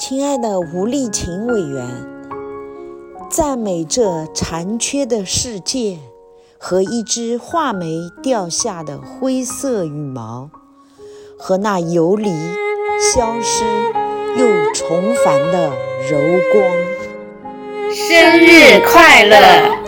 亲爱的吴立琴委员，赞美这残缺的世界和一只画眉掉下的灰色羽毛，和那游离、消失又重返的柔光。生日快乐！